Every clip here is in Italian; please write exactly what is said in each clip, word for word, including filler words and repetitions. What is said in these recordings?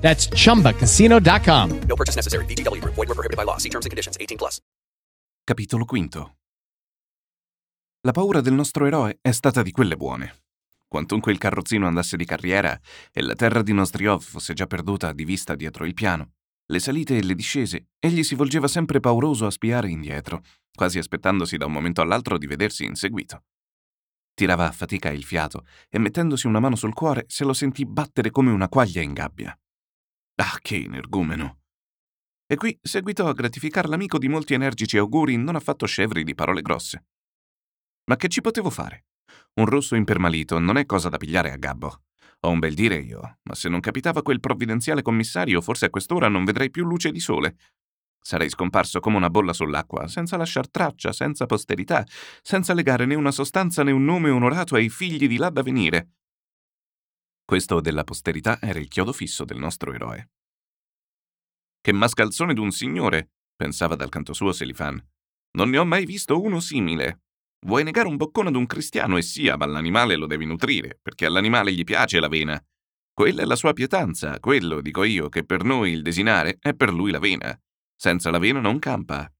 That's chumba casino dot com. No purchase necessary. V G W Group. Void where prohibited by law. See terms and conditions. eighteen plus. Capitolo quinto. La paura del nostro eroe è stata di quelle buone. Quantunque il carrozzino andasse di carriera e la terra di Nostrioff fosse già perduta di vista dietro il piano, le salite e le discese, egli si volgeva sempre pauroso a spiare indietro, quasi aspettandosi da un momento all'altro di vedersi inseguito. Tirava a fatica il fiato e, mettendosi una mano sul cuore, se lo sentì battere come una quaglia in gabbia. Ah, che energumeno! E qui seguitò a gratificare l'amico di molti energici auguri non affatto scevri di parole grosse. Ma che ci potevo fare? Un rosso impermalito non è cosa da pigliare a gabbo. Ho un bel dire io, ma se non capitava quel provvidenziale commissario, forse a quest'ora non vedrei più luce di sole. Sarei scomparso come una bolla sull'acqua, senza lasciar traccia, senza posterità, senza legare né una sostanza né un nome onorato ai figli di là da venire. Questo della posterità era il chiodo fisso del nostro eroe. «Che mascalzone d'un signore!» pensava dal canto suo Selifan. «Non ne ho mai visto uno simile. Vuoi negare un boccone ad un cristiano e sia, ma l'animale lo devi nutrire, perché all'animale gli piace l'avena. Quella è la sua pietanza, quello, dico io, che per noi il desinare è per lui l'avena. Senza l'avena non campa».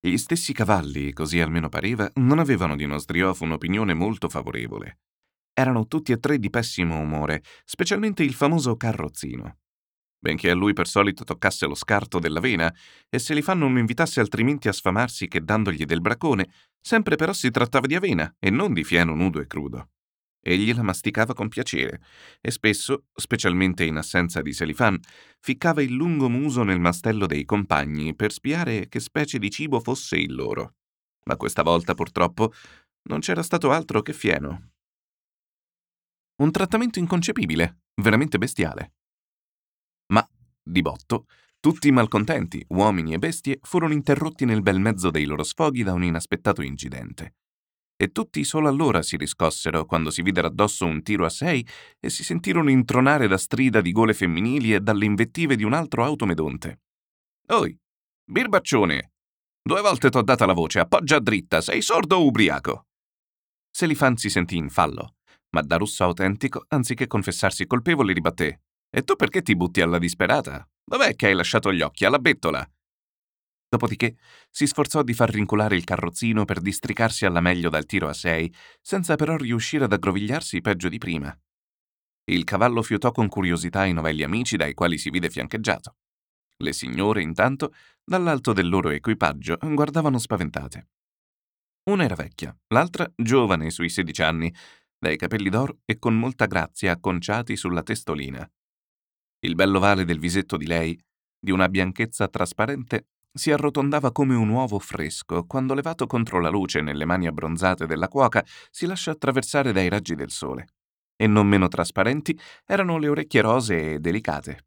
Gli stessi cavalli, così almeno pareva, non avevano di Nostrioff un'opinione molto favorevole. Erano tutti e tre di pessimo umore, specialmente il famoso carrozzino. Benché a lui per solito toccasse lo scarto dell'avena, e Selifan non lo invitasse altrimenti a sfamarsi che dandogli del braccone, sempre però si trattava di avena e non di fieno nudo e crudo. Egli la masticava con piacere, e spesso, specialmente in assenza di Selifan, ficcava il lungo muso nel mastello dei compagni per spiare che specie di cibo fosse il loro. Ma questa volta, purtroppo, non c'era stato altro che fieno. Un trattamento inconcepibile, veramente bestiale. Ma, di botto, tutti i malcontenti, uomini e bestie, furono interrotti nel bel mezzo dei loro sfoghi da un inaspettato incidente. E tutti solo allora si riscossero quando si videro addosso un tiro a sei e si sentirono intronare da strida di gole femminili e dalle invettive di un altro automedonte. «Oi, birbaccione! Due volte t'ho data la voce, appoggia dritta, sei sordo o ubriaco?» Selifan si sentì in fallo. Ma da russo autentico, anziché confessarsi colpevole, ribatté: «E tu perché ti butti alla disperata? Dov'è che hai lasciato gli occhi alla bettola?» Dopodiché si sforzò di far rinculare il carrozzino per districarsi alla meglio dal tiro a sei, senza però riuscire ad aggrovigliarsi peggio di prima. Il cavallo fiutò con curiosità i novelli amici dai quali si vide fiancheggiato. Le signore, intanto, dall'alto del loro equipaggio, guardavano spaventate. Una era vecchia, l'altra giovane sui sedici anni, dai capelli d'oro e con molta grazia acconciati sulla testolina. Il bell'ovale del visetto di lei, di una bianchezza trasparente, si arrotondava come un uovo fresco quando, levato contro la luce nelle mani abbronzate della cuoca, si lascia attraversare dai raggi del sole. E non meno trasparenti erano le orecchie rosee e delicate.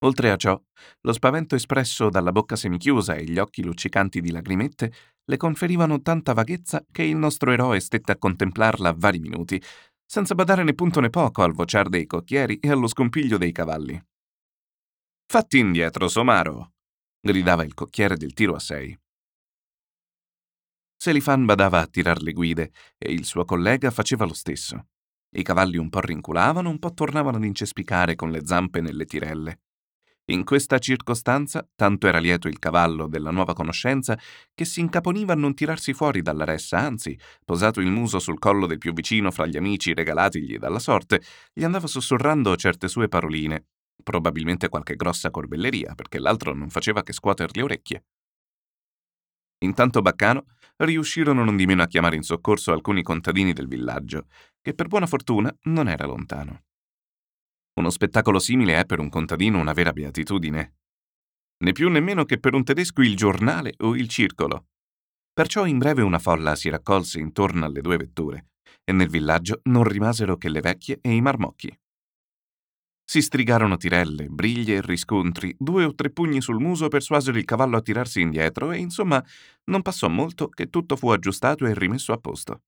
Oltre a ciò, lo spavento espresso dalla bocca semichiusa e gli occhi luccicanti di lagrimette le conferivano tanta vaghezza che il nostro eroe stette a contemplarla vari minuti, senza badare né punto né poco al vociar dei cocchieri e allo scompiglio dei cavalli. «Fatti indietro, somaro!» gridava il cocchiere del tiro a sei. Selifan badava a tirar le guide e il suo collega faceva lo stesso. I cavalli un po' rinculavano, un po' tornavano ad incespicare con le zampe nelle tirelle. In questa circostanza tanto era lieto il cavallo della nuova conoscenza che si incaponiva a non tirarsi fuori dalla ressa, anzi, posato il muso sul collo del più vicino fra gli amici regalatigli dalla sorte, gli andava sussurrando certe sue paroline, probabilmente qualche grossa corbelleria, perché l'altro non faceva che scuoter le orecchie. Intanto Baccano riuscirono non di meno a chiamare in soccorso alcuni contadini del villaggio, che per buona fortuna non era lontano. Uno spettacolo simile è per un contadino una vera beatitudine. Né più né meno che per un tedesco il giornale o il circolo. Perciò in breve una folla si raccolse intorno alle due vetture e nel villaggio non rimasero che le vecchie e i marmocchi. Si strigarono tirelle, briglie e riscontri, due o tre pugni sul muso persuasero il cavallo a tirarsi indietro e, insomma, non passò molto che tutto fu aggiustato e rimesso a posto.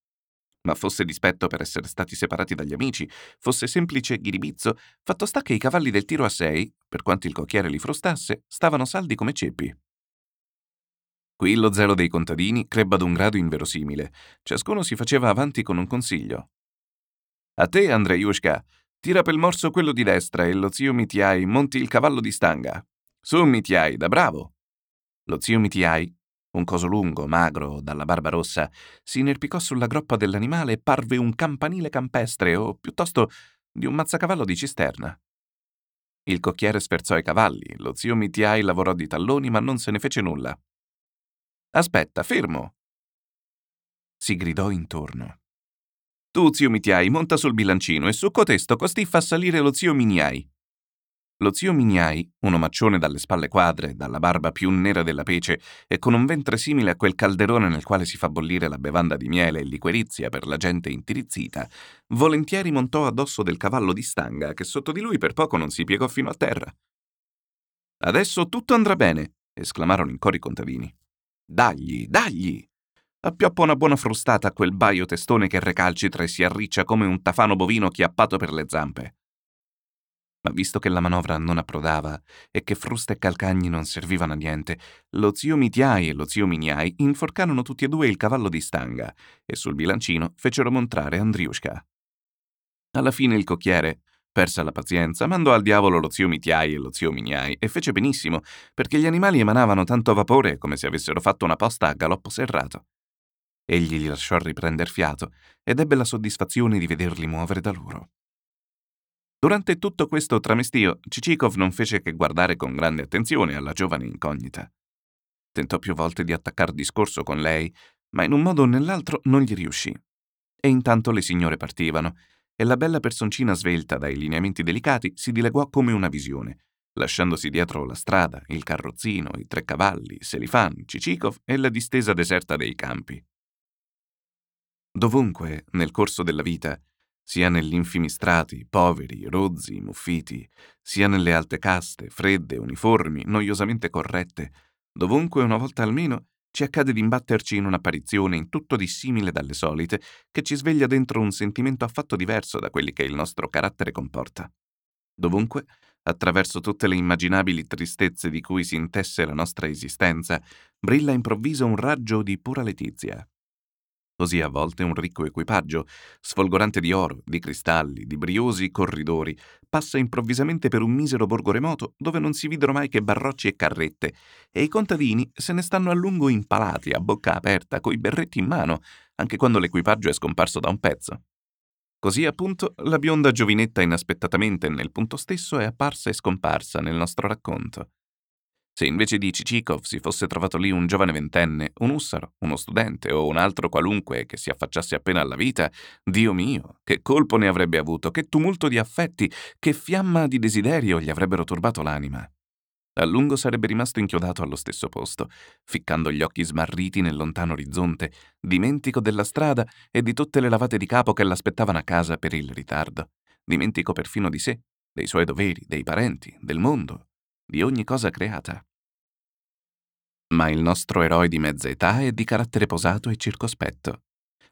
Ma fosse dispetto per essere stati separati dagli amici, fosse semplice ghiribizzo, fatto sta che i cavalli del tiro a sei, per quanto il cocchiere li frustasse, stavano saldi come ceppi. Qui lo zelo dei contadini crebbe ad un grado inverosimile. Ciascuno si faceva avanti con un consiglio. «A te, Andrjuška, tira pel morso quello di destra e lo zio Mitjaj monti il cavallo di stanga. Su, Mitjaj, da bravo!» Lo zio Mitjaj, un coso lungo, magro, dalla barba rossa, si inerpicò sulla groppa dell'animale e parve un campanile campestre o, piuttosto, di un mazzacavallo di cisterna. Il cocchiere sferzò i cavalli, lo zio Mitjaj lavorò di talloni ma non se ne fece nulla. «Aspetta, fermo!» Si gridò intorno. «Tu, zio Mitjaj, monta sul bilancino e su cotesto costì fa salire lo zio Miniai». Lo zio Miniai, un omaccione dalle spalle quadre, dalla barba più nera della pece e con un ventre simile a quel calderone nel quale si fa bollire la bevanda di miele e liquerizia per la gente intirizzita, volentieri montò addosso del cavallo di stanga che sotto di lui per poco non si piegò fino a terra. «Adesso tutto andrà bene!» esclamarono in coro i contadini. «Dagli, dagli!» Appioppa una buona frustata a quel baio testone che recalcitra e si arriccia come un tafano bovino chiappato per le zampe. Ma visto che la manovra non approdava e che frusta e calcagni non servivano a niente, lo zio Mitjaj e lo zio Miniai inforcarono tutti e due il cavallo di stanga e sul bilancino fecero montare Andrjuška. Alla fine il cocchiere, persa la pazienza, mandò al diavolo lo zio Mitjaj e lo zio Miniai e fece benissimo, perché gli animali emanavano tanto vapore come se avessero fatto una posta a galoppo serrato. Egli li lasciò riprender fiato ed ebbe la soddisfazione di vederli muovere da loro. Durante tutto questo tramestio, Čičikov non fece che guardare con grande attenzione alla giovane incognita. Tentò più volte di attaccar discorso con lei, ma in un modo o nell'altro non gli riuscì. E intanto le signore partivano, e la bella personcina svelta dai lineamenti delicati si dileguò come una visione, lasciandosi dietro la strada, il carrozzino, i tre cavalli, Selifan, Čičikov e la distesa deserta dei campi. Dovunque, nel corso della vita, sia negli infimistrati, poveri, rozzi, muffiti, sia nelle alte caste, fredde, uniformi, noiosamente corrette, dovunque una volta almeno ci accade di imbatterci in un'apparizione in tutto dissimile dalle solite che ci sveglia dentro un sentimento affatto diverso da quelli che il nostro carattere comporta. Dovunque, attraverso tutte le immaginabili tristezze di cui si intesse la nostra esistenza, brilla improvviso un raggio di pura letizia. Così a volte un ricco equipaggio, sfolgorante di oro, di cristalli, di briosi corridori, passa improvvisamente per un misero borgo remoto dove non si videro mai che barrocci e carrette, e i contadini se ne stanno a lungo impalati, a bocca aperta, coi berretti in mano, anche quando l'equipaggio è scomparso da un pezzo. Così appunto la bionda giovinetta inaspettatamente nel punto stesso è apparsa e scomparsa nel nostro racconto. Se invece di Čičikov si fosse trovato lì un giovane ventenne, un ussaro, uno studente o un altro qualunque che si affacciasse appena alla vita, Dio mio, che colpo ne avrebbe avuto, che tumulto di affetti, che fiamma di desiderio gli avrebbero turbato l'anima. A lungo sarebbe rimasto inchiodato allo stesso posto, ficcando gli occhi smarriti nel lontano orizzonte, dimentico della strada e di tutte le lavate di capo che l'aspettavano a casa per il ritardo, dimentico perfino di sé, dei suoi doveri, dei parenti, del mondo, di ogni cosa creata. Ma il nostro eroe di mezza età è di carattere posato e circospetto.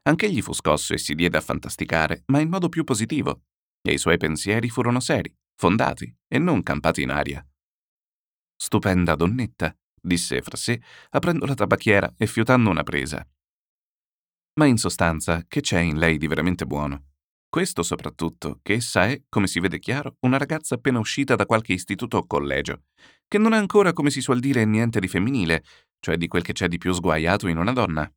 Anch'egli fu scosso e si diede a fantasticare, ma in modo più positivo, e i suoi pensieri furono seri, fondati e non campati in aria. Stupenda donnetta, disse fra sé, aprendo la tabacchiera e fiutando una presa. Ma in sostanza, che c'è in lei di veramente buono? Questo soprattutto, che essa è, come si vede chiaro, una ragazza appena uscita da qualche istituto o collegio, che non ha ancora, come si suol dire, niente di femminile, cioè di quel che c'è di più sguaiato in una donna.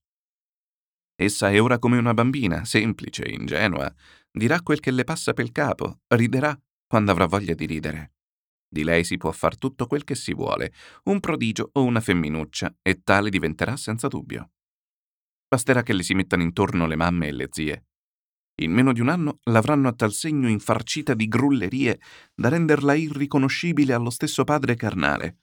Essa è ora come una bambina, semplice, ingenua, dirà quel che le passa pel capo, riderà quando avrà voglia di ridere. Di lei si può far tutto quel che si vuole, un prodigio o una femminuccia, e tale diventerà senza dubbio. Basterà che le si mettano intorno le mamme e le zie. In meno di un anno l'avranno a tal segno infarcita di grullerie da renderla irriconoscibile allo stesso padre carnale.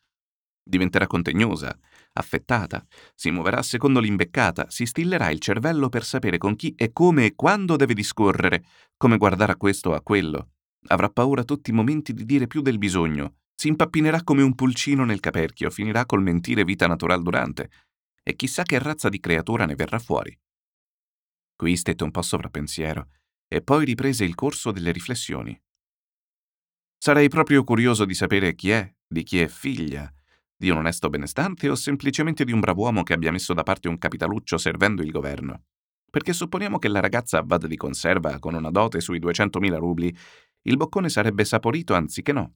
Diventerà contegnosa, affettata, si muoverà secondo l'imbeccata, si stillerà il cervello per sapere con chi e come e quando deve discorrere, come guardare a questo o a quello. Avrà paura a tutti i momenti di dire più del bisogno, si impappinerà come un pulcino nel caperchio, finirà col mentire vita natural durante, e chissà che razza di creatura ne verrà fuori. Qui stette un po' sopra pensiero, e poi riprese il corso delle riflessioni. Sarei proprio curioso di sapere chi è, di chi è figlia, di un onesto benestante o semplicemente di un brav'uomo che abbia messo da parte un capitaluccio servendo il governo. Perché supponiamo che la ragazza vada di conserva con una dote sui duecentomila rubli, il boccone sarebbe saporito anziché no.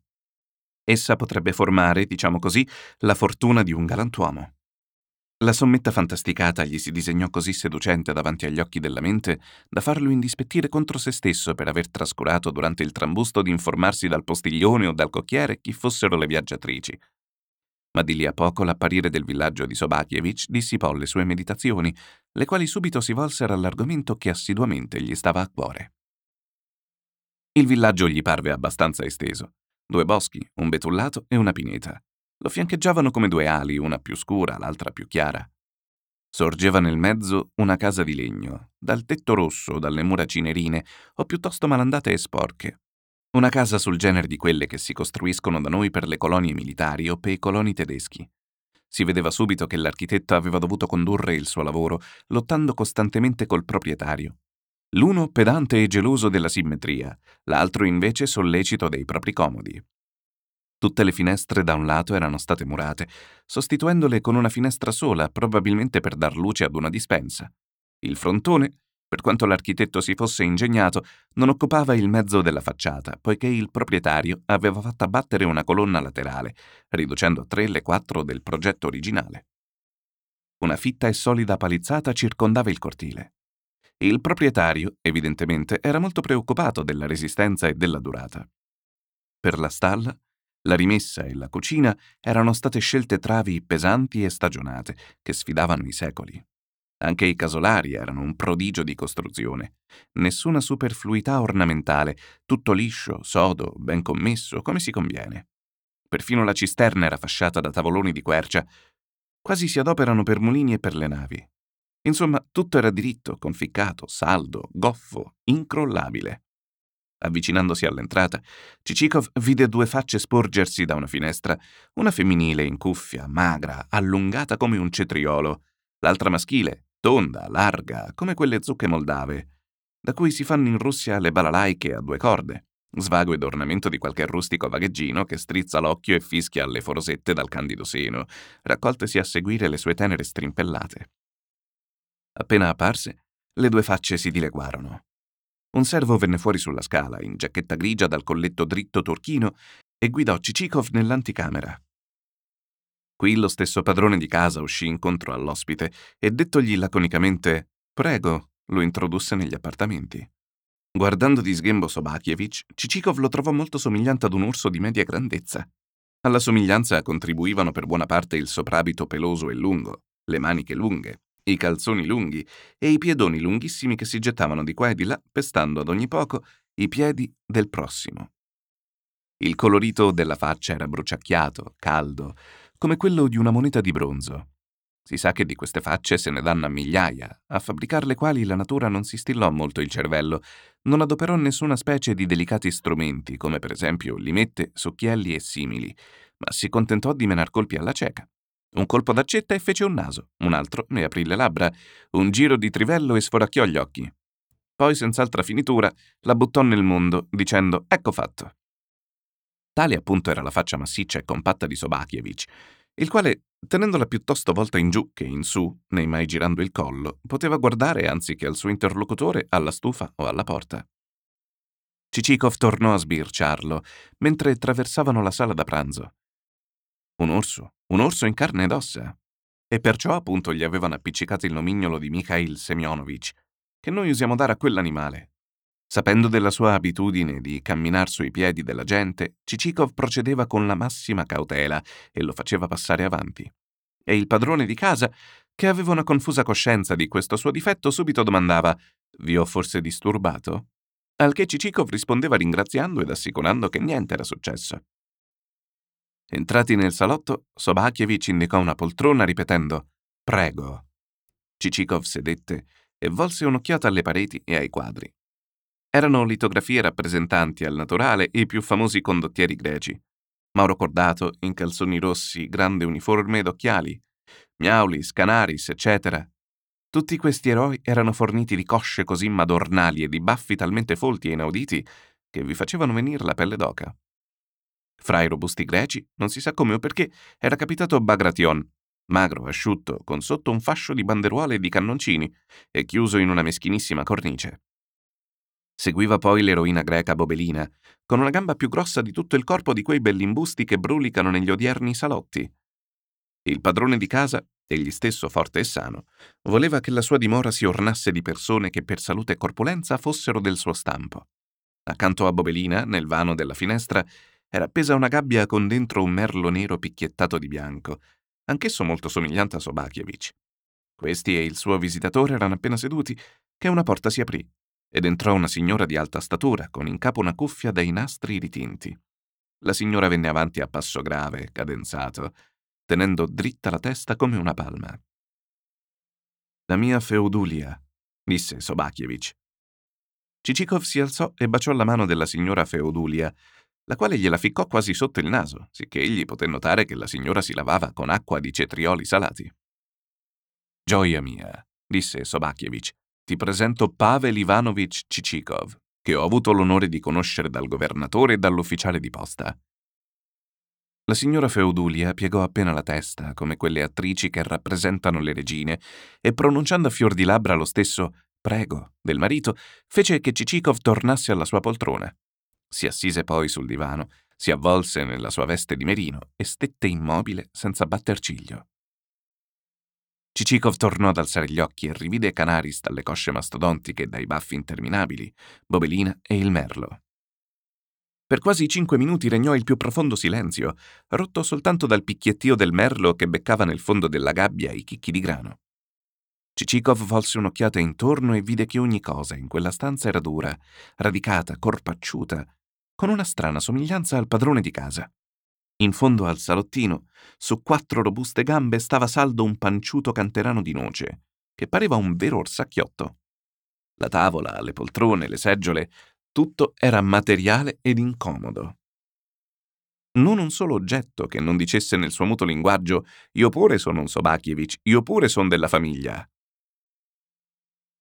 Essa potrebbe formare, diciamo così, la fortuna di un galantuomo. La sommetta fantasticata gli si disegnò così seducente davanti agli occhi della mente da farlo indispettire contro se stesso per aver trascurato durante il trambusto di informarsi dal postiglione o dal cocchiere chi fossero le viaggiatrici. Ma di lì a poco l'apparire del villaggio di Sobakevich dissipò le sue meditazioni, le quali subito si volsero all'argomento che assiduamente gli stava a cuore. Il villaggio gli parve abbastanza esteso. Due boschi, un betullato e una pineta. Lo fiancheggiavano come due ali, una più scura, l'altra più chiara. Sorgeva nel mezzo una casa di legno, dal tetto rosso, dalle mura cinerine, o piuttosto malandate e sporche. Una casa sul genere di quelle che si costruiscono da noi per le colonie militari o per i coloni tedeschi. Si vedeva subito che l'architetto aveva dovuto condurre il suo lavoro, lottando costantemente col proprietario. L'uno pedante e geloso della simmetria, l'altro invece sollecito dei propri comodi. Tutte le finestre da un lato erano state murate, sostituendole con una finestra sola, probabilmente per dar luce ad una dispensa. Il frontone, per quanto l'architetto si fosse ingegnato, non occupava il mezzo della facciata, poiché il proprietario aveva fatto abbattere una colonna laterale, riducendo a tre le quattro del progetto originale. Una fitta e solida palizzata circondava il cortile. Il proprietario, evidentemente, era molto preoccupato della resistenza e della durata. Per la stalla, la rimessa e la cucina erano state scelte travi pesanti e stagionate, che sfidavano i secoli. Anche i casolari erano un prodigio di costruzione. Nessuna superfluità ornamentale, tutto liscio, sodo, ben commesso, come si conviene. Perfino la cisterna era fasciata da tavoloni di quercia. Quasi si adoperano per mulini e per le navi. Insomma, tutto era diritto, conficcato, saldo, goffo, incrollabile. Avvicinandosi all'entrata, Čičikov vide due facce sporgersi da una finestra, una femminile in cuffia, magra, allungata come un cetriolo, l'altra maschile, tonda, larga, come quelle zucche moldave, da cui si fanno in Russia le balalaiche a due corde, svago ed ornamento di qualche rustico vagheggino che strizza l'occhio e fischia alle forosette dal candido seno, raccoltesi a seguire le sue tenere strimpellate. Appena apparse, le due facce si dileguarono. Un servo venne fuori sulla scala, in giacchetta grigia dal colletto dritto turchino, e guidò Čičikov nell'anticamera. Qui lo stesso padrone di casa uscì incontro all'ospite e, dettogli laconicamente «Prego», lo introdusse negli appartamenti. Guardando di sghembo Sobakevich, Čičikov lo trovò molto somigliante ad un orso di media grandezza. Alla somiglianza contribuivano per buona parte il soprabito peloso e lungo, le maniche lunghe, i calzoni lunghi e i piedoni lunghissimi che si gettavano di qua e di là, pestando ad ogni poco i piedi del prossimo. Il colorito della faccia era bruciacchiato, caldo, come quello di una moneta di bronzo. Si sa che di queste facce se ne danno a migliaia, a fabbricar le quali la natura non si stillò molto il cervello, non adoperò nessuna specie di delicati strumenti, come per esempio limette, succhielli e simili, ma si contentò di menar colpi alla cieca. Un colpo d'accetta e fece un naso, un altro ne aprì le labbra, un giro di trivello e sforacchiò gli occhi. Poi, senz'altra finitura, la buttò nel mondo, dicendo «Ecco fatto». Tale appunto era la faccia massiccia e compatta di Sobakevich, il quale, tenendola piuttosto volta in giù che in su, né mai girando il collo, poteva guardare, anziché al suo interlocutore, alla stufa o alla porta. Čičikov tornò a sbirciarlo, mentre attraversavano la sala da pranzo. Un orso, un orso in carne ed ossa. E perciò appunto gli avevano appiccicato il nomignolo di Mikhail Semionovich, che noi usiamo dare a quell'animale. Sapendo della sua abitudine di camminar sui piedi della gente, Čičikov procedeva con la massima cautela e lo faceva passare avanti. E il padrone di casa, che aveva una confusa coscienza di questo suo difetto, subito domandava: «Vi ho forse disturbato?» Al che Čičikov rispondeva ringraziando ed assicurando che niente era successo. Entrati nel salotto, Sobakevich indicò una poltrona ripetendo «Prego». Čičikov sedette e volse un'occhiata alle pareti e ai quadri. Erano litografie rappresentanti al naturale i più famosi condottieri greci. Mauro Cordato, in calzoni rossi, grande uniforme ed occhiali. Miaulis, Kanaris, eccetera. Tutti questi eroi erano forniti di cosce così madornali e di baffi talmente folti e inauditi che vi facevano venire la pelle d'oca. Fra i robusti greci, non si sa come o perché, era capitato Bagration, magro, asciutto, con sotto un fascio di banderuole e di cannoncini, e chiuso in una meschinissima cornice. Seguiva poi l'eroina greca Bobelina, con una gamba più grossa di tutto il corpo di quei bellimbusti che brulicano negli odierni salotti. Il padrone di casa, egli stesso forte e sano, voleva che la sua dimora si ornasse di persone che per salute e corpulenza fossero del suo stampo. Accanto a Bobelina, nel vano della finestra, era appesa una gabbia con dentro un merlo nero picchiettato di bianco, anch'esso molto somigliante a Sobakevich. Questi e il suo visitatore erano appena seduti che una porta si aprì ed entrò una signora di alta statura con in capo una cuffia dai nastri ritinti. La signora venne avanti a passo grave, cadenzato, tenendo dritta la testa come una palma. «La mia Feodulia», disse Sobakevich. Čičikov si alzò e baciò la mano della signora Feodulia, la quale gliela ficcò quasi sotto il naso, sicché egli poté notare che la signora si lavava con acqua di cetrioli salati. «Gioia mia», disse Sobakevich, «ti presento Pavel Ivanovich Čičikov, che ho avuto l'onore di conoscere dal governatore e dall'ufficiale di posta». La signora Feodulia piegò appena la testa, come quelle attrici che rappresentano le regine, e pronunciando a fior di labbra lo stesso «prego» del marito, fece che Čičikov tornasse alla sua poltrona. Si assise poi sul divano, si avvolse nella sua veste di merino e stette immobile senza batter ciglio. Čičikov tornò ad alzare gli occhi e rivide Canaris dalle cosce mastodontiche e dai baffi interminabili, Bobelina e il merlo. Per quasi cinque minuti regnò il più profondo silenzio, rotto soltanto dal picchiettio del merlo che beccava nel fondo della gabbia i chicchi di grano. Čičikov volse un'occhiata intorno e vide che ogni cosa in quella stanza era dura, radicata, corpacciuta, con una strana somiglianza al padrone di casa. In fondo al salottino, su quattro robuste gambe, stava saldo un panciuto canterano di noce, che pareva un vero orsacchiotto. La tavola, le poltrone, le seggiole, tutto era materiale ed incomodo. Non un solo oggetto che non dicesse nel suo muto linguaggio «Io pure sono un Sobakevich, io pure sono della famiglia».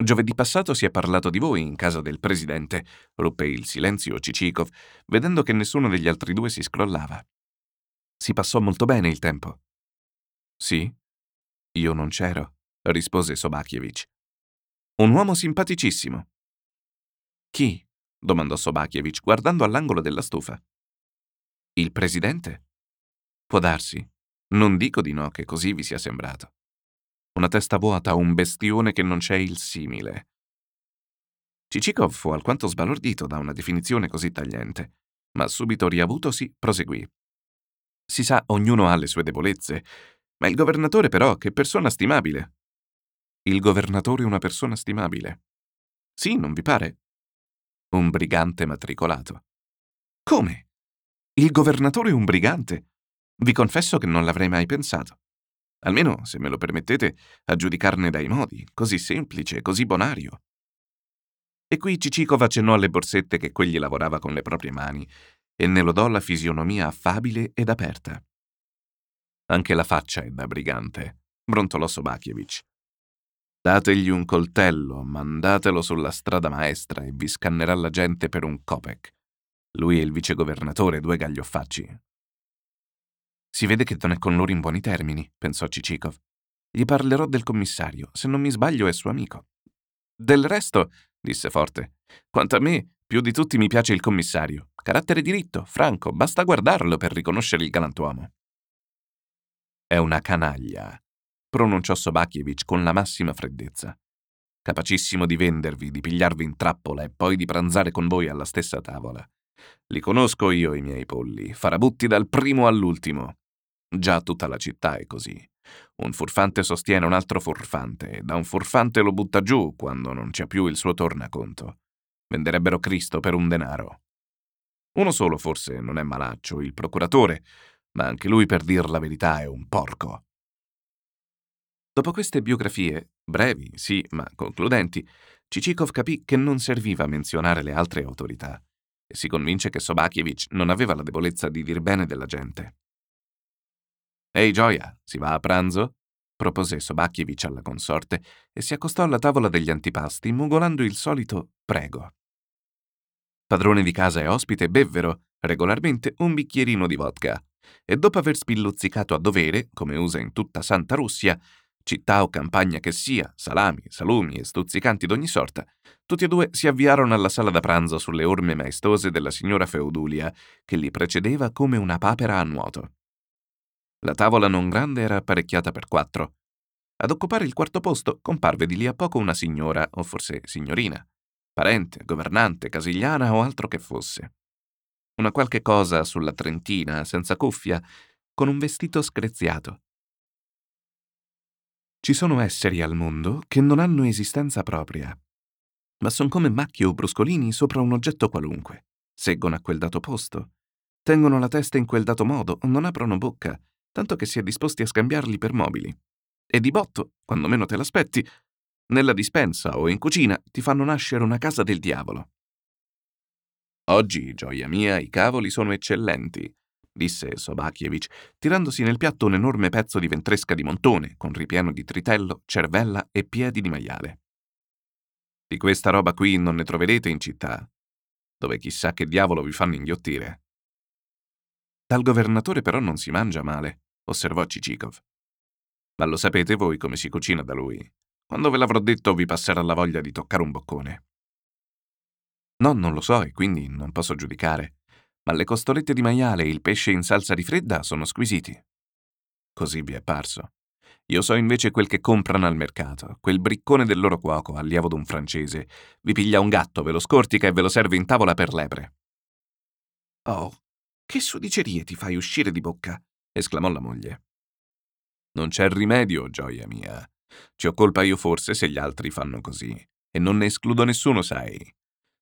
«Giovedì passato si è parlato di voi in casa del presidente», ruppe il silenzio Čičikov, vedendo che nessuno degli altri due si scrollava. «Si passò molto bene il tempo». «Sì? Io non c'ero», rispose Sobakevich. «Un uomo simpaticissimo». «Chi?» domandò Sobakevich, guardando all'angolo della stufa. «Il presidente?» «Può darsi. Non dico di no che così vi sia sembrato. Una testa vuota, un bestione che non c'è il simile». Čičikov fu alquanto sbalordito da una definizione così tagliente, ma subito riavutosi proseguì. «Si sa, ognuno ha le sue debolezze, ma il governatore però, che persona stimabile!» «Il governatore è una persona stimabile?» «Sì, non vi pare?» «Un brigante matricolato». «Come? Il governatore è un brigante? Vi confesso che non l'avrei mai pensato. Almeno, se me lo permettete, a giudicarne dai modi, così semplice, così bonario». E qui Čičikov accennò alle borsette che quegli lavorava con le proprie mani e ne lodò la fisionomia affabile ed aperta. «Anche la faccia è da brigante», brontolò Sobakevich. «Dategli un coltello, mandatelo sulla strada maestra e vi scannerà la gente per un kopek. Lui è il vicegovernatore, due gaglioffacci». Si vede che non è con loro in buoni termini, pensò Čičikov. Gli parlerò del commissario, se non mi sbaglio è suo amico. Del resto, disse forte, quanto a me, più di tutti mi piace il commissario. Carattere diritto, franco, basta guardarlo per riconoscere il galantuomo. È una canaglia, pronunciò Sobakevich con la massima freddezza. Capacissimo di vendervi, di pigliarvi in trappola e poi di pranzare con voi alla stessa tavola. Li conosco io i miei polli, farabutti dal primo all'ultimo. Già tutta la città è così. Un furfante sostiene un altro furfante e da un furfante lo butta giù quando non c'è più il suo tornaconto. Venderebbero Cristo per un denaro. Uno solo forse non è malaccio, il procuratore, ma anche lui per dir la verità è un porco. Dopo queste biografie, brevi, sì, ma concludenti, Čičikov capì che non serviva menzionare le altre autorità e si convince che Sobakevich non aveva la debolezza di dir bene della gente. «Ehi, Gioia, si va a pranzo?» propose Sobakevich alla consorte e si accostò alla tavola degli antipasti mugolando il solito «prego». Padrone di casa e ospite bevvero, regolarmente, un bicchierino di vodka e dopo aver spilluzzicato a dovere, come usa in tutta Santa Russia, città o campagna che sia, salami, salumi e stuzzicanti d'ogni sorta, tutti e due si avviarono alla sala da pranzo sulle orme maestose della signora Feodulia, che li precedeva come una papera a nuoto. La tavola non grande era apparecchiata per quattro. Ad occupare il quarto posto comparve di lì a poco una signora, o forse signorina, parente, governante, casigliana o altro che fosse. Una qualche cosa sulla trentina, senza cuffia, con un vestito screziato. Ci sono esseri al mondo che non hanno esistenza propria, ma sono come macchie o bruscolini sopra un oggetto qualunque. Seggono a quel dato posto, tengono la testa in quel dato modo, non aprono bocca, tanto che si è disposti a scambiarli per mobili. E di botto, quando meno te l'aspetti, nella dispensa o in cucina ti fanno nascere una casa del diavolo. «Oggi, gioia mia, i cavoli sono eccellenti», disse Sobakevich, tirandosi nel piatto un enorme pezzo di ventresca di montone con ripieno di tritello, cervella e piedi di maiale. «Di questa roba qui non ne troverete in città, dove chissà che diavolo vi fanno inghiottire». «Dal governatore però non si mangia male», osservò Čičikov. «Ma lo sapete voi come si cucina da lui? Quando ve l'avrò detto vi passerà la voglia di toccare un boccone». «No, non lo so e quindi non posso giudicare. Ma le costolette di maiale e il pesce in salsa rifredda sono squisiti». Così vi è parso. Io so invece quel che comprano al mercato. Quel briccone del loro cuoco, allievo d'un francese, vi piglia un gatto, ve lo scortica e ve lo serve in tavola per lepre. «Oh, che suddicerie ti fai uscire di bocca!» esclamò la moglie. «Non c'è rimedio, gioia mia. Ci ho colpa io forse se gli altri fanno così. E non ne escludo nessuno, sai».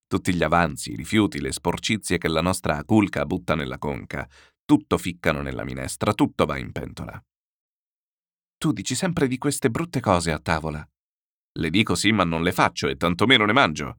Tutti gli avanzi, i rifiuti, le sporcizie che la nostra aculca butta nella conca, tutto ficcano nella minestra, tutto va in pentola. «Tu dici sempre di queste brutte cose a tavola». «Le dico sì, ma non le faccio e tantomeno ne mangio».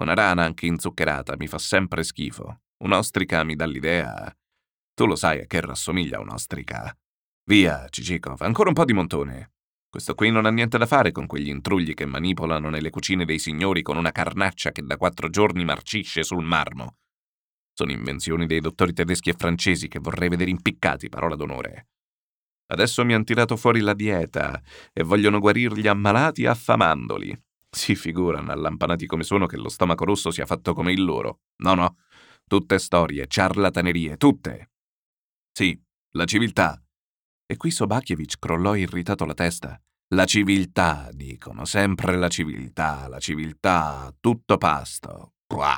Una rana anche inzuccherata mi fa sempre schifo. Un'ostrica mi dà l'idea. Tu lo sai a che rassomiglia un'ostrica. Via, Čičikov, ancora un po' di montone. Questo qui non ha niente da fare con quegli intrugli che manipolano nelle cucine dei signori con una carnaccia che da quattro giorni marcisce sul marmo. Sono invenzioni dei dottori tedeschi e francesi che vorrei vedere impiccati, parola d'onore. Adesso mi han tirato fuori la dieta e vogliono guarir gli ammalati affamandoli. Si figurano, allampanati come sono, che lo stomaco rosso sia fatto come il loro. No, no, tutte storie, ciarlatanerie, tutte. Sì, la civiltà, E qui Sobakevich crollò irritato la testa. La civiltà, dicono, sempre la civiltà, la civiltà, tutto pasto. Uah!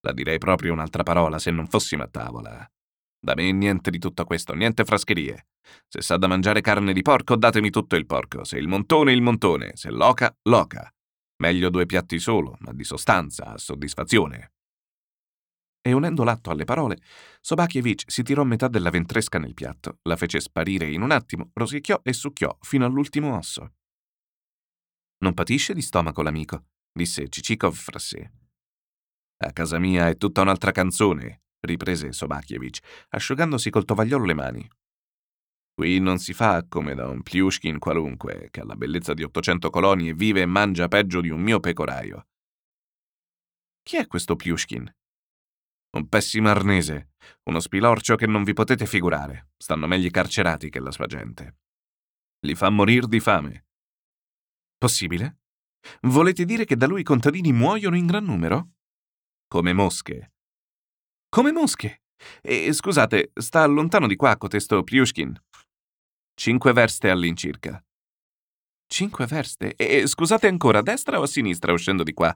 La direi proprio un'altra parola se non fossimo a tavola. Da me niente di tutto questo, niente frascherie. Se sa da mangiare carne di porco, datemi tutto il porco. Se il montone, il montone. Se l'oca, l'oca. Meglio due piatti solo, ma di sostanza, a soddisfazione. E unendo l'atto alle parole, Sobakevich si tirò metà della ventresca nel piatto, la fece sparire in un attimo, rosicchiò e succhiò fino all'ultimo osso. «Non patisce di stomaco l'amico», disse Čičikov fra sé. «A casa mia è tutta un'altra canzone», riprese Sobakevich, asciugandosi col tovagliolo le mani. «Qui non si fa come da un Pljuškin qualunque, che ha la bellezza di ottocento colonie e vive e mangia peggio di un mio pecoraio». «Chi è questo Pljuškin?» «Un pessimo arnese, uno spilorcio che non vi potete figurare. Stanno meglio i carcerati che la sua gente. Li fa morir di fame». «Possibile? Volete dire che da lui i contadini muoiono in gran numero?» «Come mosche». «Come mosche? E scusate, sta lontano di qua cotesto Pljuškin?» «Cinque verste all'incirca». «Cinque verste? E scusate ancora, a destra o a sinistra uscendo di qua?»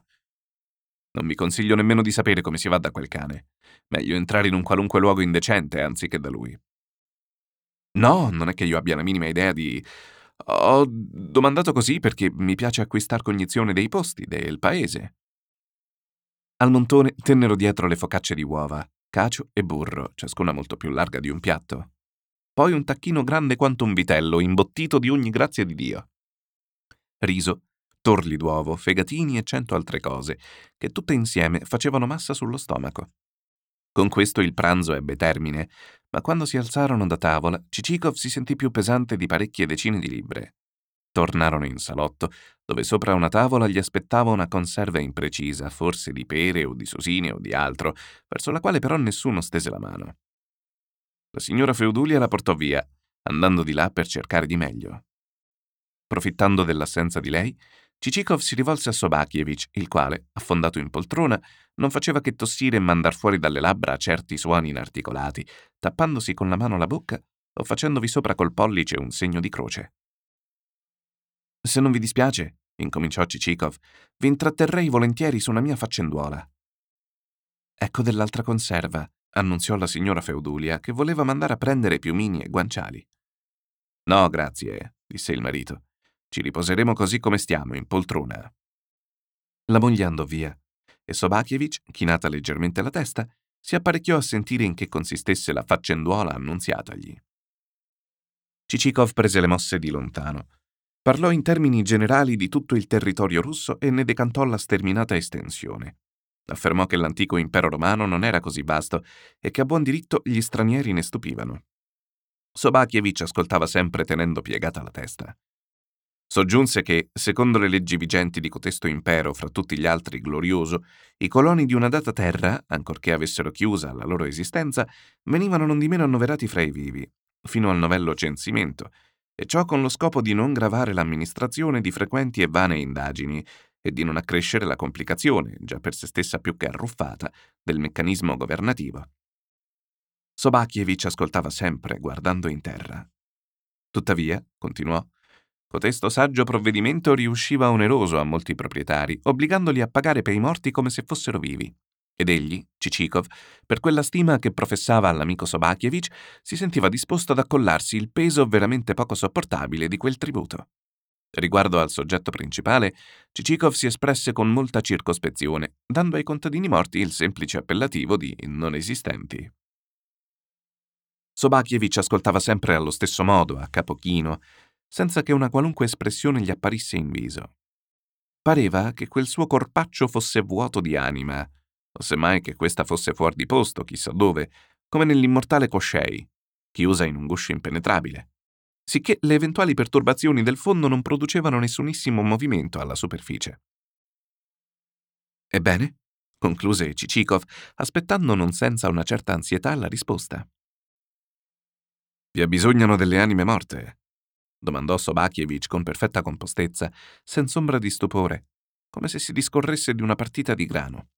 «Non mi consiglio nemmeno di sapere come si va da quel cane. Meglio entrare in un qualunque luogo indecente anziché da lui». «No, non è che io abbia la minima idea di... Ho domandato così perché mi piace acquistar cognizione dei posti, del paese». Al montone tennero dietro le focacce di uova, cacio e burro, ciascuna molto più larga di un piatto. Poi un tacchino grande quanto un vitello, imbottito di ogni grazia di Dio. Riso, torli d'uovo, fegatini e cento altre cose, che tutte insieme facevano massa sullo stomaco. Con questo il pranzo ebbe termine, ma quando si alzarono da tavola, Čičikov si sentì più pesante di parecchie decine di libbre. Tornarono in salotto, dove sopra una tavola gli aspettava una conserva imprecisa, forse di pere o di susine o di altro, verso la quale però nessuno stese la mano. La signora Feodulia la portò via, andando di là per cercare di meglio. Profittando dell'assenza di lei, Čičikov si rivolse a Sobakevich, il quale, affondato in poltrona, non faceva che tossire e mandar fuori dalle labbra certi suoni inarticolati, tappandosi con la mano la bocca o facendovi sopra col pollice un segno di croce. «Se non vi dispiace», incominciò Čičikov, «vi intratterrei volentieri su una mia faccenduola». «Ecco dell'altra conserva», annunziò la signora Feodulia, che voleva mandare a prendere piumini e guanciali. «No, grazie», disse il marito. «Ci riposeremo così come stiamo, in poltrona». La moglie andò via, e Sobakevich, chinata leggermente la testa, si apparecchiò a sentire in che consistesse la faccenduola annunziatagli. Čičikov prese le mosse di lontano, parlò in termini generali di tutto il territorio russo e ne decantò la sterminata estensione. Affermò che l'antico impero romano non era così vasto e che a buon diritto gli stranieri ne stupivano. Sobakevich ascoltava sempre tenendo piegata la testa. Soggiunse che, secondo le leggi vigenti di cotesto impero fra tutti gli altri glorioso, i coloni di una data terra, ancorché avessero chiusa la loro esistenza, venivano nondimeno annoverati fra i vivi, fino al novello censimento, e ciò con lo scopo di non gravare l'amministrazione di frequenti e vane indagini e di non accrescere la complicazione, già per se stessa più che arruffata, del meccanismo governativo. Sobakevich ascoltava sempre, guardando in terra. Tuttavia, continuò, cotesto saggio provvedimento riusciva oneroso a molti proprietari, obbligandoli a pagare per i morti come se fossero vivi. Ed egli, Čičikov, per quella stima che professava all'amico Sobakevich, si sentiva disposto ad accollarsi il peso veramente poco sopportabile di quel tributo. Riguardo al soggetto principale, Čičikov si espresse con molta circospezione, dando ai contadini morti il semplice appellativo di non esistenti. Sobakevich ascoltava sempre allo stesso modo, a capo chino, senza che una qualunque espressione gli apparisse in viso. Pareva che quel suo corpaccio fosse vuoto di anima, o semmai che questa fosse fuori di posto, chissà dove, come nell'immortale Koschei, chiusa in un guscio impenetrabile, sicché le eventuali perturbazioni del fondo non producevano nessunissimo movimento alla superficie. «Ebbene?» concluse Čičikov, aspettando non senza una certa ansietà la risposta. «Vi abbisognano delle anime morte?» domandò Sobakevich con perfetta compostezza, senza ombra di stupore, come se si discorresse di una partita di grano.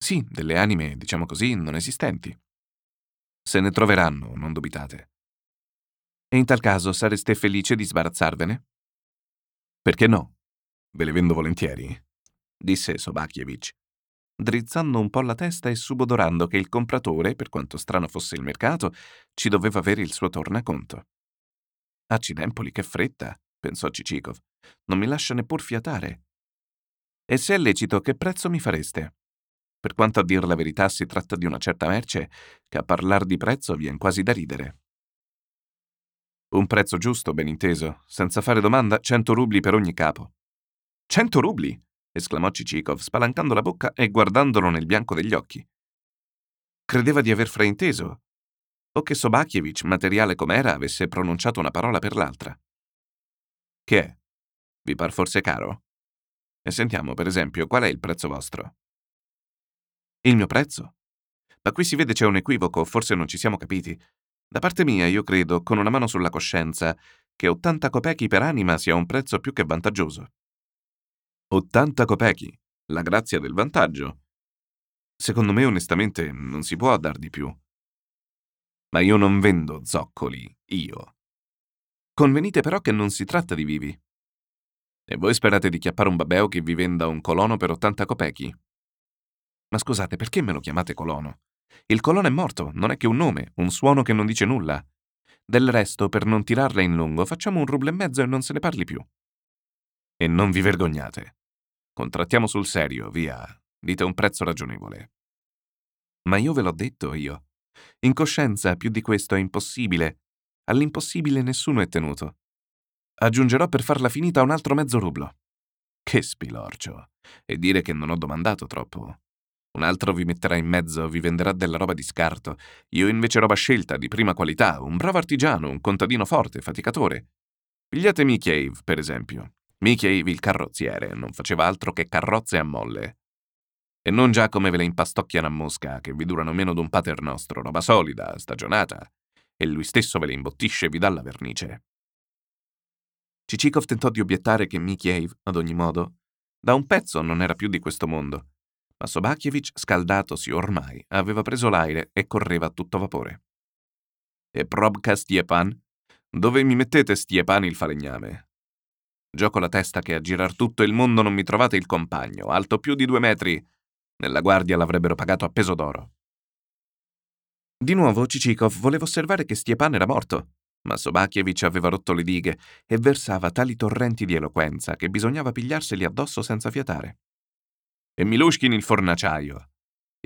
«Sì, delle anime, diciamo così, non esistenti». «Se ne troveranno, non dubitate». E in tal caso sareste felice di sbarazzarvene? Perché no? Ve le vendo volentieri, disse Sobakevich, drizzando un po' la testa e subodorando che il compratore, per quanto strano fosse il mercato, ci doveva avere il suo tornaconto. Accidempoli, che fretta, pensò Čičikov. Non mi lascia neppur fiatare. E se è lecito, che prezzo mi fareste? Per quanto a dir la verità si tratta di una certa merce, che a parlar di prezzo vien quasi da ridere. Un prezzo giusto, ben inteso, senza fare domanda, cento rubli per ogni capo. Cento rubli! Esclamò Čičikov, spalancando la bocca e guardandolo nel bianco degli occhi. Credeva di aver frainteso, o che Sobakevich, materiale com'era, avesse pronunciato una parola per l'altra. Che è? Vi par forse caro? E sentiamo, per esempio, qual è il prezzo vostro? Il mio prezzo? Ma qui si vede c'è un equivoco, forse non ci siamo capiti. Da parte mia, io credo, con una mano sulla coscienza, che ottanta copechi per anima sia un prezzo più che vantaggioso. Ottanta copechi, la grazia del vantaggio. Secondo me, onestamente, non si può dar di più. Ma io non vendo zoccoli, io. Convenite però che non si tratta di vivi. E voi sperate di chiappare un babbeo che vi venda un colono per ottanta copechi? Ma scusate, perché me lo chiamate colono? Il colono è morto, non è che un nome, un suono che non dice nulla. Del resto, per non tirarla in lungo, facciamo un rublo e mezzo e non se ne parli più. E non vi vergognate. Contrattiamo sul serio, via. Dite un prezzo ragionevole. Ma io ve l'ho detto, io. In coscienza, più di questo è impossibile. All'impossibile nessuno è tenuto. Aggiungerò per farla finita un altro mezzo rublo. Che spilorcio. E dire che non ho domandato troppo. Un altro vi metterà in mezzo, vi venderà della roba di scarto. Io invece roba scelta, di prima qualità, un bravo artigiano, un contadino forte, faticatore. Pigliate Mikheev, per esempio. Mikheev, il carrozziere, non faceva altro che carrozze a molle. E non già come ve le impastocchiano a Mosca, che vi durano meno d'un pater nostro, roba solida, stagionata, e lui stesso ve le imbottisce e vi dà la vernice. Čičikov tentò di obiettare che Mikheev, ad ogni modo, da un pezzo non era più di questo mondo, ma Sobakevich, scaldatosi ormai, aveva preso l'aire e correva a tutto vapore. E probka Stiepan? Dove mi mettete Stiepan il falegname? Gioco la testa che a girar tutto il mondo non mi trovate il compagno, alto più di due metri. Nella guardia l'avrebbero pagato a peso d'oro. Di nuovo Čičikov voleva osservare che Stiepan era morto, ma Sobakevich aveva rotto le dighe e versava tali torrenti di eloquenza che bisognava pigliarseli addosso senza fiatare. E Milushkin il fornaciaio.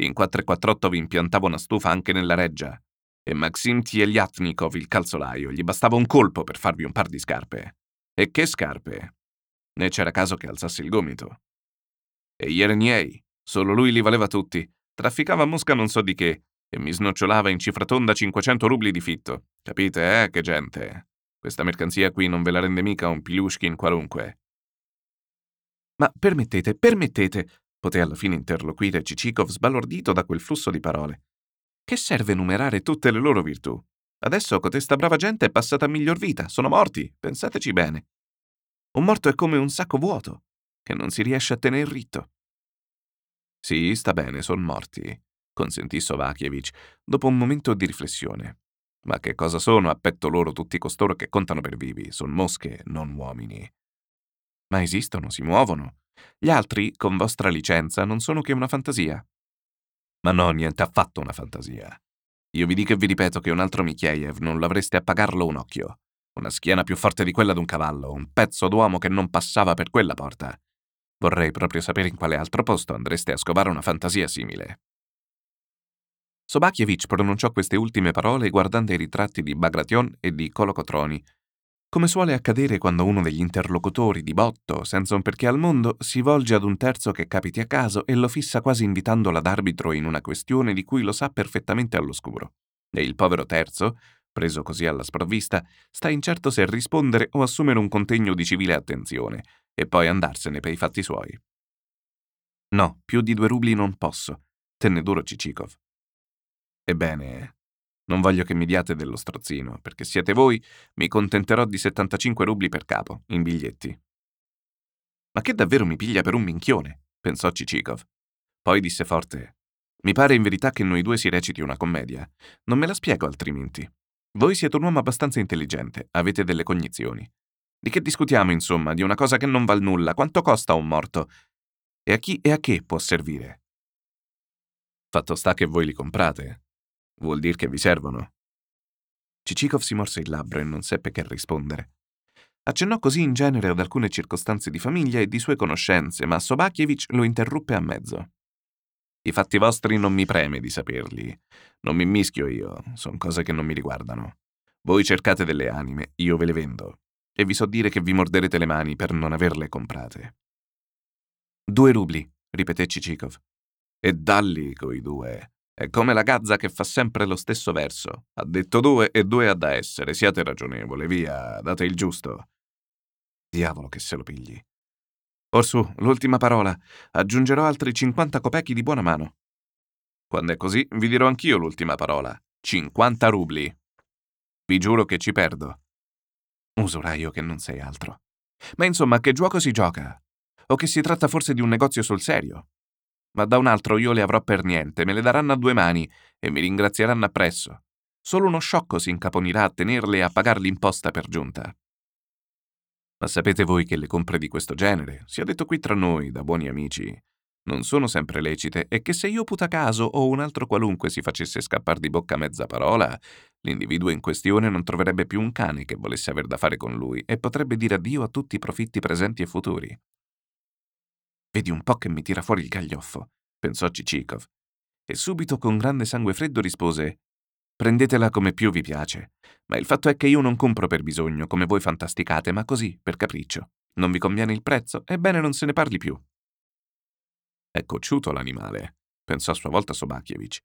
In quattro quattro otto vi impiantava una stufa anche nella reggia. E Maxim Tieliatnikov il calzolaio, gli bastava un colpo per farvi un par di scarpe. E che scarpe! Né c'era caso che alzasse il gomito. E Jereniei, solo lui li valeva tutti, trafficava a Mosca non so di che, e mi snocciolava in cifra tonda cinquecento rubli di fitto. Capite, eh, che gente? Questa mercanzia qui non ve la rende mica un Pljuškin qualunque. Ma permettete, permettete, poté alla fine interloquire Čičikov sbalordito da quel flusso di parole. Che serve numerare tutte le loro virtù? Adesso cotesta brava gente è passata a miglior vita, sono morti, pensateci bene. Un morto è come un sacco vuoto, che non si riesce a tenere ritto. Sì, sta bene, son morti, consentì Sobakevich, dopo un momento di riflessione. Ma che cosa sono a petto loro tutti costoro che contano per vivi? Son mosche, non uomini. Ma esistono, si muovono. Gli altri, con vostra licenza, non sono che una fantasia. Ma no, niente affatto una fantasia. Io vi dico e vi ripeto che un altro Mikheev non l'avreste a pagarlo un occhio. Una schiena più forte di quella d'un cavallo, un pezzo d'uomo che non passava per quella porta. Vorrei proprio sapere in quale altro posto andreste a scovare una fantasia simile. Sobakevich pronunciò queste ultime parole guardando i ritratti di Bagration e di Kolokotroni, come suole accadere quando uno degli interlocutori di botto, senza un perché al mondo, si volge ad un terzo che capiti a caso e lo fissa quasi invitandolo ad arbitro in una questione di cui lo sa perfettamente all'oscuro. E il povero terzo, preso così alla sprovvista, sta incerto se rispondere o assumere un contegno di civile attenzione e poi andarsene per i fatti suoi. No, più di due rubli non posso, tenne duro Čičikov. Ebbene, non voglio che mi diate dello strozzino, perché siete voi, mi contenterò di settantacinque rubli per capo, in biglietti. Ma che davvero mi piglia per un minchione, pensò Čičikov. Poi disse forte, mi pare in verità che noi due si reciti una commedia, non me la spiego altrimenti. Voi siete un uomo abbastanza intelligente, avete delle cognizioni. Di che discutiamo, insomma? Di una cosa che non val nulla. Quanto costa un morto? E a chi e a che può servire? Fatto sta che voi li comprate. Vuol dire che vi servono. Čičikov si morse il labbro e non seppe che rispondere. Accennò così in genere ad alcune circostanze di famiglia e di sue conoscenze, ma Sobakevich lo interruppe a mezzo. I fatti vostri non mi preme di saperli. Non mi mischio io, son cose che non mi riguardano. Voi cercate delle anime, io ve le vendo. E vi so dire che vi morderete le mani per non averle comprate. Due rubli, ripeté Čičikov. E dalli coi due. È come la gazza che fa sempre lo stesso verso. Ha detto due e due ha da essere. Siate ragionevole, via, date il giusto. Diavolo che se lo pigli. Orsù, l'ultima parola. Aggiungerò altri cinquanta copechi di buona mano. Quando è così, vi dirò anch'io l'ultima parola. cinquanta rubli. Vi giuro che ci perdo. Usuraio che non sei altro. Ma insomma, che gioco si gioca? O che si tratta forse di un negozio sul serio? Ma da un altro io le avrò per niente, me le daranno a due mani e mi ringrazieranno appresso. Solo uno sciocco si incaponirà a tenerle e a pagar l'imposta per giunta. Ma sapete voi che le compre di questo genere, sia detto qui tra noi, da buoni amici, non sono sempre lecite e che se io putacaso o un altro qualunque si facesse scappar di bocca mezza parola, l'individuo in questione non troverebbe più un cane che volesse aver da fare con lui e potrebbe dire addio a tutti i profitti presenti e futuri. Vedi un po' che mi tira fuori il gaglioffo, pensò Čičikov, e subito con grande sangue freddo rispose «Prendetela come più vi piace, ma il fatto è che io non compro per bisogno, come voi fantasticate, ma così, per capriccio. Non vi conviene il prezzo, ebbene non se ne parli più». «È cocciuto l'animale», pensò a sua volta Sobakevich.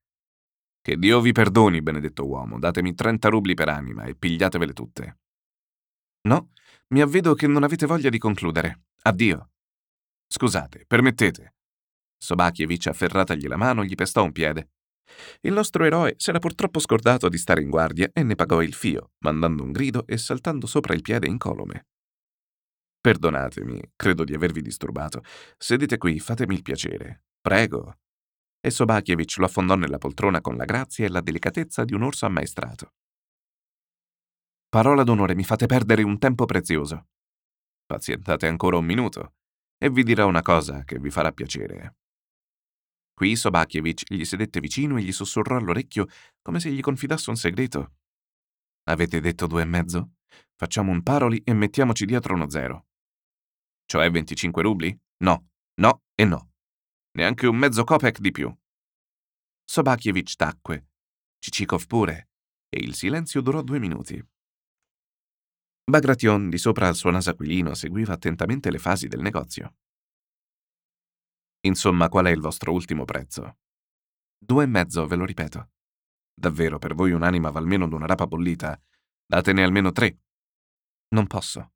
«Che Dio vi perdoni, benedetto uomo, datemi trenta rubli per anima e pigliatevele tutte». «No, mi avvedo che non avete voglia di concludere. Addio». «Scusate, permettete». Sobakevich, afferratagli la mano, gli pestò un piede. Il nostro eroe s'era purtroppo scordato di stare in guardia e ne pagò il fio, mandando un grido e saltando sopra il piede incolume. «Perdonatemi, credo di avervi disturbato. Sedete qui, fatemi il piacere. Prego». E Sobakevich lo affondò nella poltrona con la grazia e la delicatezza di un orso ammaestrato. «Parola d'onore, mi fate perdere un tempo prezioso». «Pazientate ancora un minuto e vi dirò una cosa che vi farà piacere». Qui Sobakevich gli sedette vicino e gli sussurrò all'orecchio come se gli confidasse un segreto. «Avete detto due e mezzo? Facciamo un paroli e mettiamoci dietro uno zero». «Cioè venticinque rubli? No, no e no. Neanche un mezzo kopek di più». Sobakevich tacque, Čičikov pure, e il silenzio durò due minuti. Bagration, di sopra al suo naso aquilino, seguiva attentamente le fasi del negozio. «Insomma, qual è il vostro ultimo prezzo?» «Due e mezzo, ve lo ripeto». «Davvero, per voi un'anima va almeno d'una rapa bollita? Datene almeno tre». «Non posso».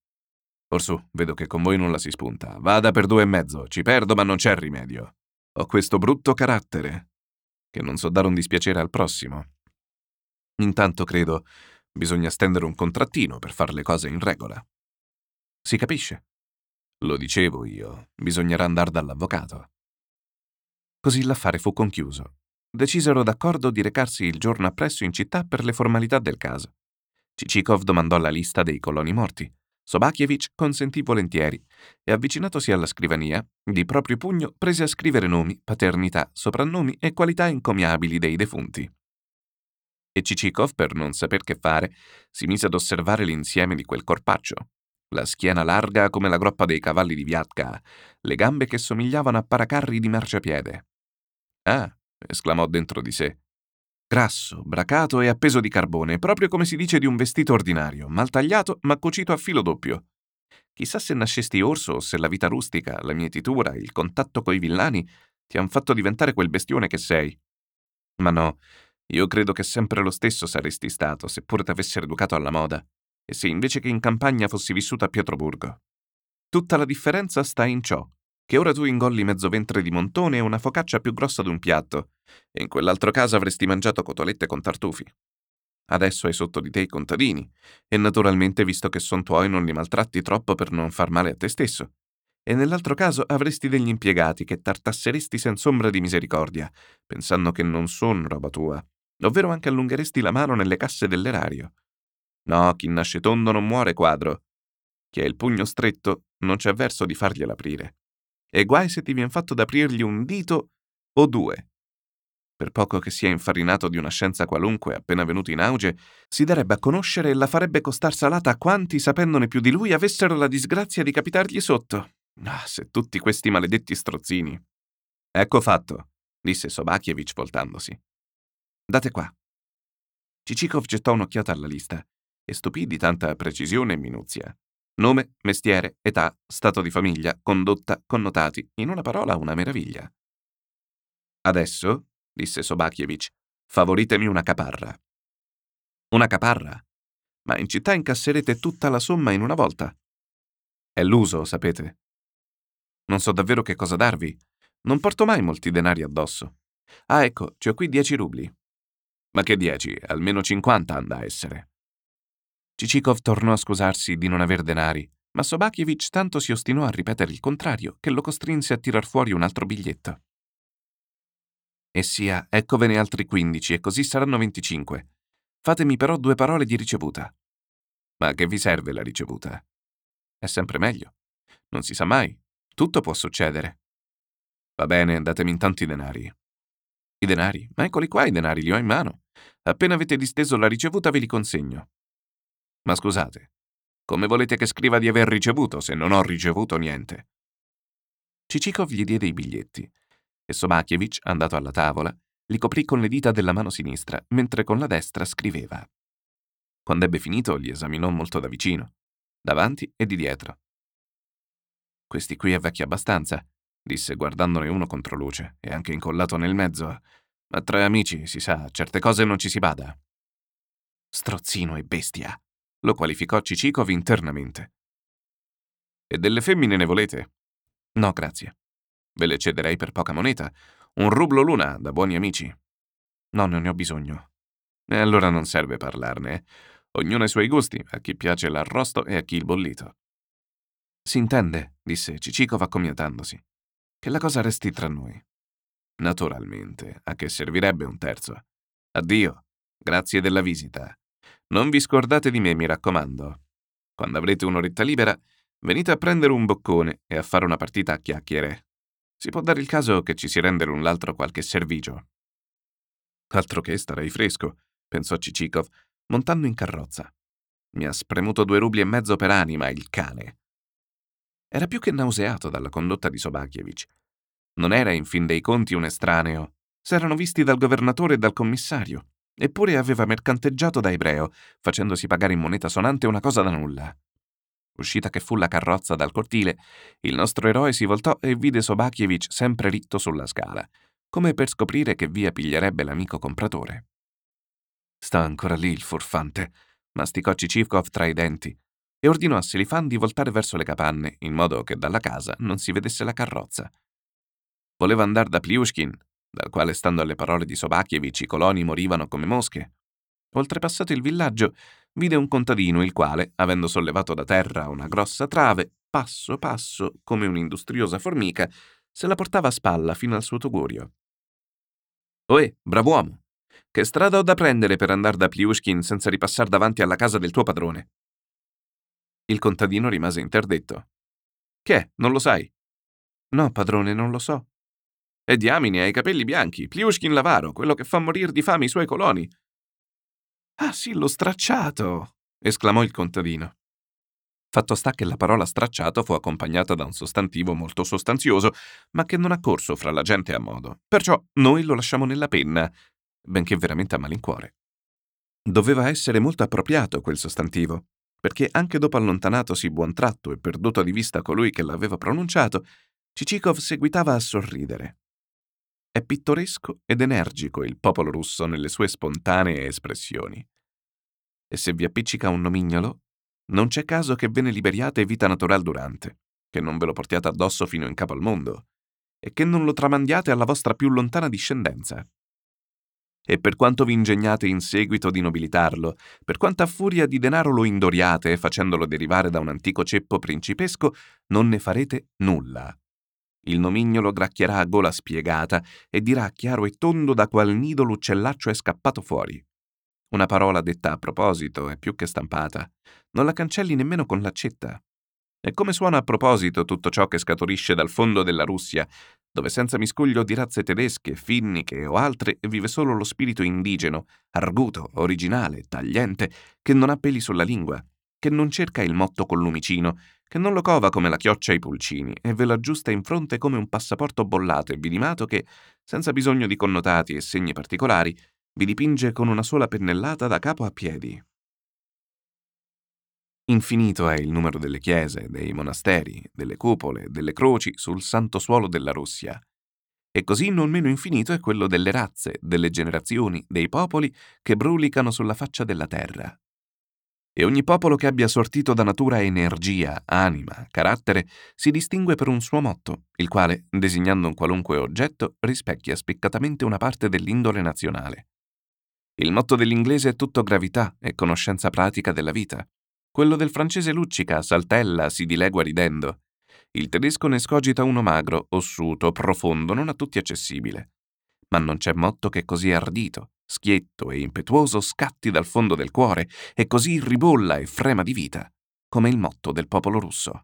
«Orsù, vedo che con voi non la si spunta. Vada per due e mezzo, ci perdo ma non c'è rimedio. Ho questo brutto carattere, che non so dare un dispiacere al prossimo. Intanto, credo, bisogna stendere un contrattino per far le cose in regola». «Si capisce». «Lo dicevo io, bisognerà andare dall'avvocato». Così l'affare fu conchiuso. Decisero d'accordo di recarsi il giorno appresso in città per le formalità del caso. Čičikov domandò la lista dei coloni morti. Sobakevich consentì volentieri e, avvicinatosi alla scrivania, di proprio pugno prese a scrivere nomi, paternità, soprannomi e qualità encomiabili dei defunti. E Čičikov, per non saper che fare, si mise ad osservare l'insieme di quel corpaccio. La schiena larga come la groppa dei cavalli di Viatka, le gambe che somigliavano a paracarri di marciapiede. «Ah!» esclamò dentro di sé. «Grasso, bracato e appeso di carbone, proprio come si dice di un vestito ordinario, mal tagliato ma cucito a filo doppio. Chissà se nascesti orso o se la vita rustica, la mietitura, il contatto coi villani ti han fatto diventare quel bestione che sei. Ma no, io credo che sempre lo stesso saresti stato, seppure t'avessero educato alla moda. E se invece che in campagna fossi vissuto a Pietroburgo. Tutta la differenza sta in ciò, che ora tu ingolli mezzo ventre di montone e una focaccia più grossa d'un piatto, e in quell'altro caso avresti mangiato cotolette con tartufi. Adesso hai sotto di te i contadini, e naturalmente, visto che son tuoi, non li maltratti troppo per non far male a te stesso. E nell'altro caso avresti degli impiegati che tartasseresti senza ombra di misericordia, pensando che non son roba tua, ovvero anche allungheresti la mano nelle casse dell'erario, No, chi nasce tondo non muore quadro. Chi ha il pugno stretto non c'è verso di fargliela aprire. E guai se ti vien fatto d'aprirgli un dito o due. Per poco che sia infarinato di una scienza qualunque appena venuta in auge, si darebbe a conoscere e la farebbe costar salata a quanti, sapendone più di lui, avessero la disgrazia di capitargli sotto. Ah, se tutti questi maledetti strozzini. Ecco fatto, disse Sobakevich voltandosi. Date qua. Čičikov gettò un'occhiata alla lista e stupì di tanta precisione e minuzia. Nome, mestiere, età, stato di famiglia, condotta, connotati, in una parola una meraviglia. Adesso, disse Sobakevich, favoritemi una caparra. Una caparra? Ma in città incasserete tutta la somma in una volta. È l'uso, sapete. Non so davvero che cosa darvi. Non porto mai molti denari addosso. Ah, ecco, ci ho qui dieci rubli. Ma che dieci? Almeno cinquanta han da essere. Čičikov tornò a scusarsi di non aver denari, ma Sobakevich tanto si ostinò a ripetere il contrario che lo costrinse a tirar fuori un altro biglietto. E sia, eccovene altri quindici e così saranno venticinque. Fatemi però due parole di ricevuta. Ma che vi serve la ricevuta? È sempre meglio. Non si sa mai. Tutto può succedere. Va bene, datemi intanto i denari. I denari? Ma eccoli qua, i denari li ho in mano. Appena avete disteso la ricevuta ve li consegno. Ma scusate, come volete che scriva di aver ricevuto se non ho ricevuto niente? Čičikov gli diede i biglietti. E Sobakevich, andato alla tavola, li coprì con le dita della mano sinistra, mentre con la destra scriveva. Quando ebbe finito, li esaminò molto da vicino, davanti e di dietro. «Questi qui è vecchi abbastanza», disse guardandone uno contro luce, e anche incollato nel mezzo. «Ma tra amici, si sa, certe cose non ci si bada». «Strozzino e bestia», lo qualificò Čičikov internamente. «E delle femmine ne volete?» «No, grazie». Ve le cederei per poca moneta. Un rublo l'una, da buoni amici. No, non ne ho bisogno. E allora non serve parlarne. Ognuno ha i suoi gusti, a chi piace l'arrosto e a chi il bollito. Si intende, disse Čičikov accomiatandosi, che la cosa resti tra noi. Naturalmente, a che servirebbe un terzo? Addio, grazie della visita. Non vi scordate di me, mi raccomando. Quando avrete un'oretta libera, venite a prendere un boccone e a fare una partita a chiacchiere. Si può dare il caso che ci si rende l'un l'altro qualche servigio. Altro che starei fresco, pensò Čičikov, montando in carrozza. Mi ha spremuto due rubli e mezzo per anima, il cane. Era più che nauseato dalla condotta di Sobakevich. Non era in fin dei conti un estraneo. S'erano visti dal governatore e dal commissario, eppure aveva mercanteggiato da ebreo, facendosi pagare in moneta sonante una cosa da nulla. Uscita che fu la carrozza dal cortile, il nostro eroe si voltò e vide Sobakevich sempre ritto sulla scala, come per scoprire che via piglierebbe l'amico compratore. «Sta ancora lì il furfante», masticò Čičikov tra i denti, e ordinò a Selifan di voltare verso le capanne, in modo che dalla casa non si vedesse la carrozza. Voleva andar da Pljuškin, dal quale, stando alle parole di Sobakevich, i coloni morivano come mosche. Oltrepassato il villaggio, vide un contadino il quale, avendo sollevato da terra una grossa trave, passo passo, come un'industriosa formica, se la portava a spalla fino al suo tugurio. «Oe, brav'uomo, che strada ho da prendere per andare da Pljuškin senza ripassare davanti alla casa del tuo padrone?» Il contadino rimase interdetto. «Che, non lo sai?» «No, padrone, non lo so». «E diamine, hai i capelli bianchi, Pljuškin l'avaro, quello che fa morir di fame i suoi coloni». «Ah sì, l'ho stracciato!» esclamò il contadino. Fatto sta che la parola stracciato fu accompagnata da un sostantivo molto sostanzioso, ma che non ha corso fra la gente a modo, perciò noi lo lasciamo nella penna, benché veramente a malincuore. Doveva essere molto appropriato quel sostantivo, perché anche dopo allontanatosi buon tratto e perduto di vista colui che l'aveva pronunciato, Čičikov seguitava a sorridere. È pittoresco ed energico il popolo russo nelle sue spontanee espressioni. E se vi appiccica un nomignolo, non c'è caso che ve ne liberiate vita natural durante, che non ve lo portiate addosso fino in capo al mondo, e che non lo tramandiate alla vostra più lontana discendenza. E per quanto vi ingegnate in seguito di nobilitarlo, per quanta furia di denaro lo indoriate facendolo derivare da un antico ceppo principesco, non ne farete nulla. Il nomignolo gracchierà a gola spiegata e dirà chiaro e tondo da qual nido l'uccellaccio è scappato fuori. Una parola detta a proposito è più che stampata. Non la cancelli nemmeno con l'accetta. E come suona a proposito tutto ciò che scaturisce dal fondo della Russia, dove senza miscuglio di razze tedesche, finniche o altre vive solo lo spirito indigeno, arguto, originale, tagliente, che non ha peli sulla lingua, che non cerca il motto col lumicino, che non lo cova come la chioccia ai pulcini e ve lo aggiusta in fronte come un passaporto bollato e vidimato che, senza bisogno di connotati e segni particolari, vi dipinge con una sola pennellata da capo a piedi. Infinito è il numero delle chiese, dei monasteri, delle cupole, delle croci sul santo suolo della Russia. E così non meno infinito è quello delle razze, delle generazioni, dei popoli che brulicano sulla faccia della terra. E ogni popolo che abbia sortito da natura energia, anima, carattere, si distingue per un suo motto, il quale, designando un qualunque oggetto, rispecchia spiccatamente una parte dell'indole nazionale. Il motto dell'inglese è tutto gravità e conoscenza pratica della vita. Quello del francese luccica, saltella, si dilegua ridendo. Il tedesco ne scogita uno magro, ossuto, profondo, non a tutti accessibile. Ma non c'è motto che così ardito, schietto e impetuoso scatti dal fondo del cuore e così ribolla e frema di vita, come il motto del popolo russo.